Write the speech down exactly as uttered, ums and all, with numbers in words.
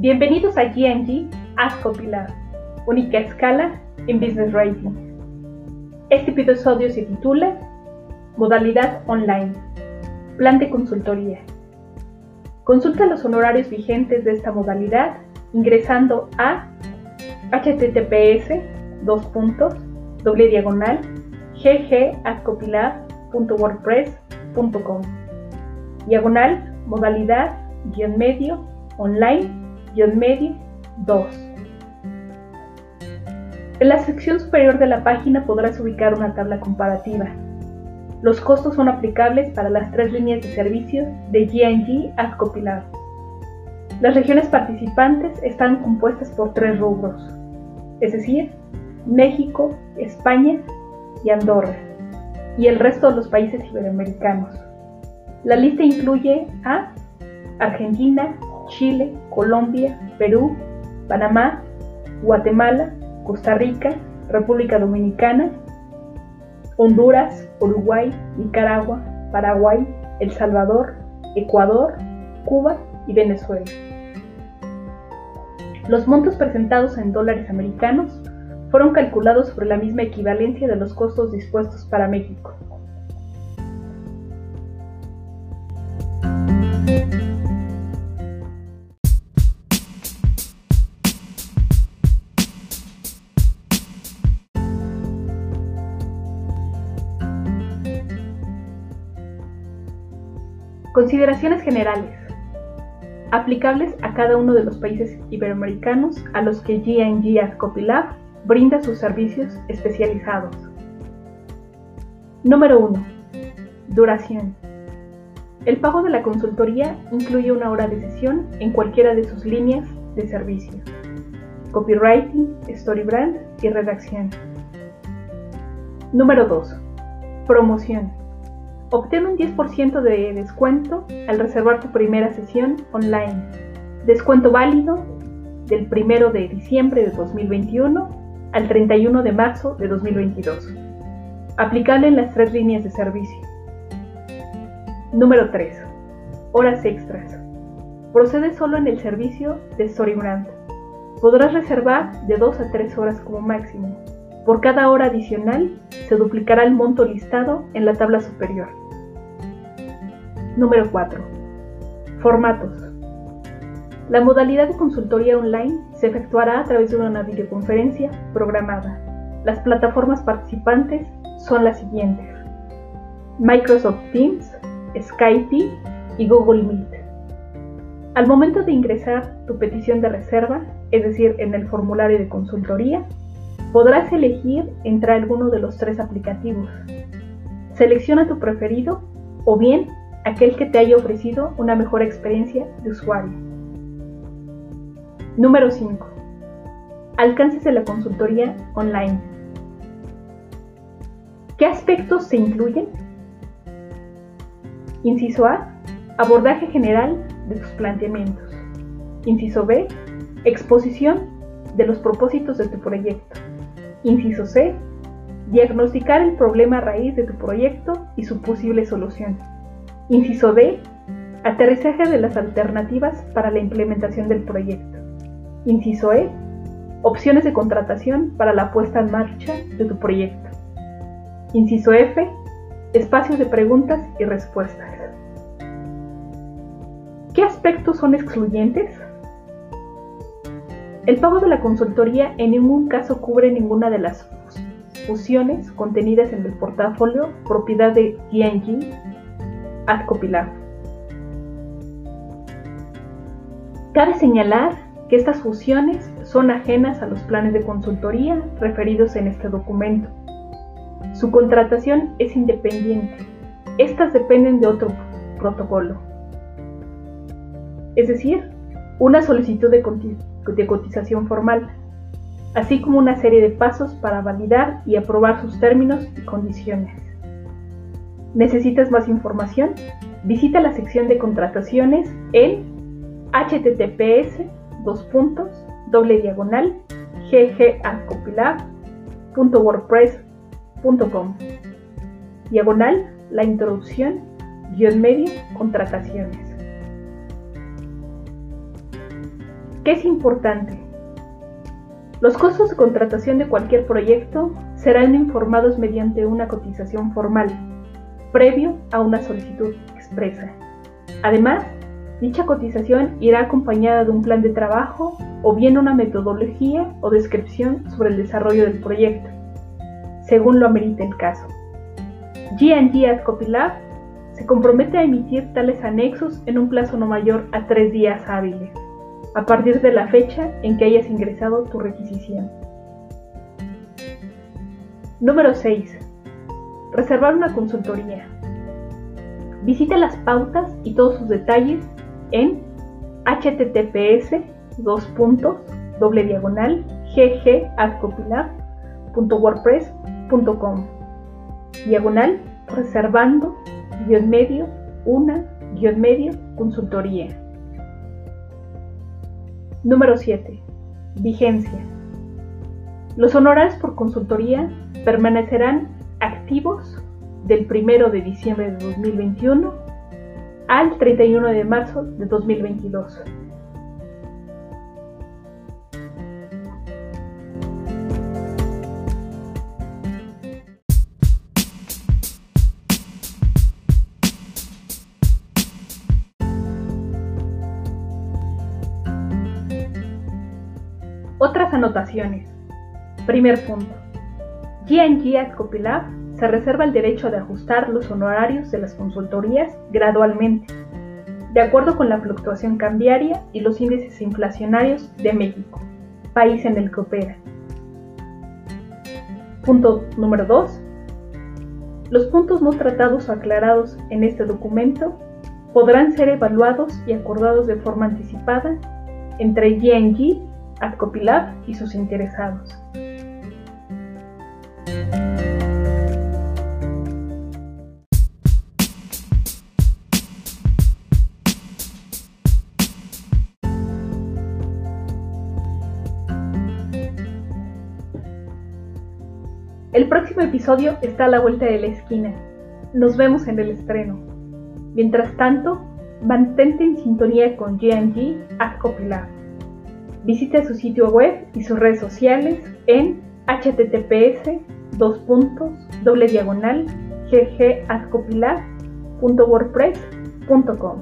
Bienvenidos a G and G AdCopyLab, única escala en Business Writing. Este episodio se titula Modalidad Online, Plan de Consultoría. Consulta los honorarios vigentes de esta modalidad ingresando a https dos puntos doble diagonal ggadcopylab punto wordpress punto com diagonal modalidad guión medio online guión medio dos. En la sección superior de la página podrás ubicar una tabla comparativa. Los costos son aplicables para las tres líneas de servicio de G and G AdCopyLab. Las regiones participantes están compuestas por tres rubros, es decir, México, España y Andorra, y el resto de los países iberoamericanos. La lista incluye a Argentina, Chile, Colombia, Perú, Panamá, Guatemala, Costa Rica, República Dominicana, Honduras, Uruguay, Nicaragua, Paraguay, El Salvador, Ecuador, Cuba y Venezuela. Los montos presentados en dólares americanos fueron calculados sobre la misma equivalencia de los costos dispuestos para México. Consideraciones generales, aplicables a cada uno de los países iberoamericanos a los que G and G AdCopyLab brinda sus servicios especializados. Número uno. Duración. El pago de la consultoría incluye una hora de sesión en cualquiera de sus líneas de servicio: Copywriting, StoryBrand y Redacción. Número dos. Promoción. Obtén un diez por ciento de descuento al reservar tu primera sesión online. Descuento válido del primero de diciembre de dos mil veintiuno al treinta y uno de marzo de dos mil veintidós. Aplicable en las tres líneas de servicio. Número tres. Horas extras. Procede solo en el servicio de StoryBrand. Podrás reservar de dos a tres horas como máximo. Por cada hora adicional se duplicará el monto listado en la tabla superior. Número cuatro. Formatos. La modalidad de consultoría online se efectuará a través de una videoconferencia programada. Las plataformas participantes son las siguientes: Microsoft Teams, Skype y Google Meet. Al momento de ingresar tu petición de reserva, es decir, en el formulario de consultoría, podrás elegir entre alguno de los tres aplicativos. Selecciona tu preferido o bien aquel que te haya ofrecido una mejor experiencia de usuario. Número cinco. Alcances de la consultoría online. ¿Qué aspectos se incluyen? Inciso A. Abordaje general de tus planteamientos. Inciso B. Exposición de los propósitos de tu proyecto. Inciso C. Diagnosticar el problema raíz de tu proyecto y su posible solución. Inciso D. Aterrizaje de las alternativas para la implementación del proyecto. Inciso E. Opciones de contratación para la puesta en marcha de tu proyecto. Inciso F. Espacios de preguntas y respuestas. ¿Qué aspectos son excluyentes? El pago de la consultoría en ningún caso cubre ninguna de las fusiones contenidas en el portafolio propiedad de G and G AdCopyLab. Cabe señalar que estas fusiones son ajenas a los planes de consultoría referidos en este documento. Su contratación es independiente. Estas dependen de otro protocolo. Es decir, una solicitud de consultoría de cotización formal, así como una serie de pasos para validar y aprobar sus términos y condiciones. ¿Necesitas más información? Visita la sección de contrataciones en https dos puntos doble diagonal ggadcopylab punto wordpress punto com diagonal la introducción guión medio contrataciones. ¿Qué es importante? Los costos de contratación de cualquier proyecto serán informados mediante una cotización formal, previo a una solicitud expresa. Además, dicha cotización irá acompañada de un plan de trabajo o bien una metodología o descripción sobre el desarrollo del proyecto, según lo amerite el caso. G and G AdCopyLab se compromete a emitir tales anexos en un plazo no mayor a tres días hábiles, a partir de la fecha en que hayas ingresado tu requisición. Número seis. Reservar una consultoría. Visita las pautas y todos sus detalles en h t t p s dos puntos doble diagonal g g adcopylab punto wordpress punto com diagonal reservando guión medio una guión medio consultoría. Número siete. Vigencia. Los honorarios por consultoría permanecerán activos del primero de diciembre de dos mil veintiuno al treinta y uno de marzo de dos mil veintidós. Otras anotaciones. Primer punto. G and G AdCopyLab se reserva el derecho de ajustar los honorarios de las consultorías gradualmente, de acuerdo con la fluctuación cambiaria y los índices inflacionarios de México, país en el que opera. Punto número dos. Los puntos no tratados o aclarados en este documento podrán ser evaluados y acordados de forma anticipada entre G and G AdCopyLab y sus interesados. El próximo episodio está a la vuelta de la esquina. Nos vemos en el estreno. Mientras tanto, mantente en sintonía con G and G AdCopyLab. Visita su sitio web y sus redes sociales en h t t p s dos puntos doble diagonal g g adcopylab punto wordpress punto com.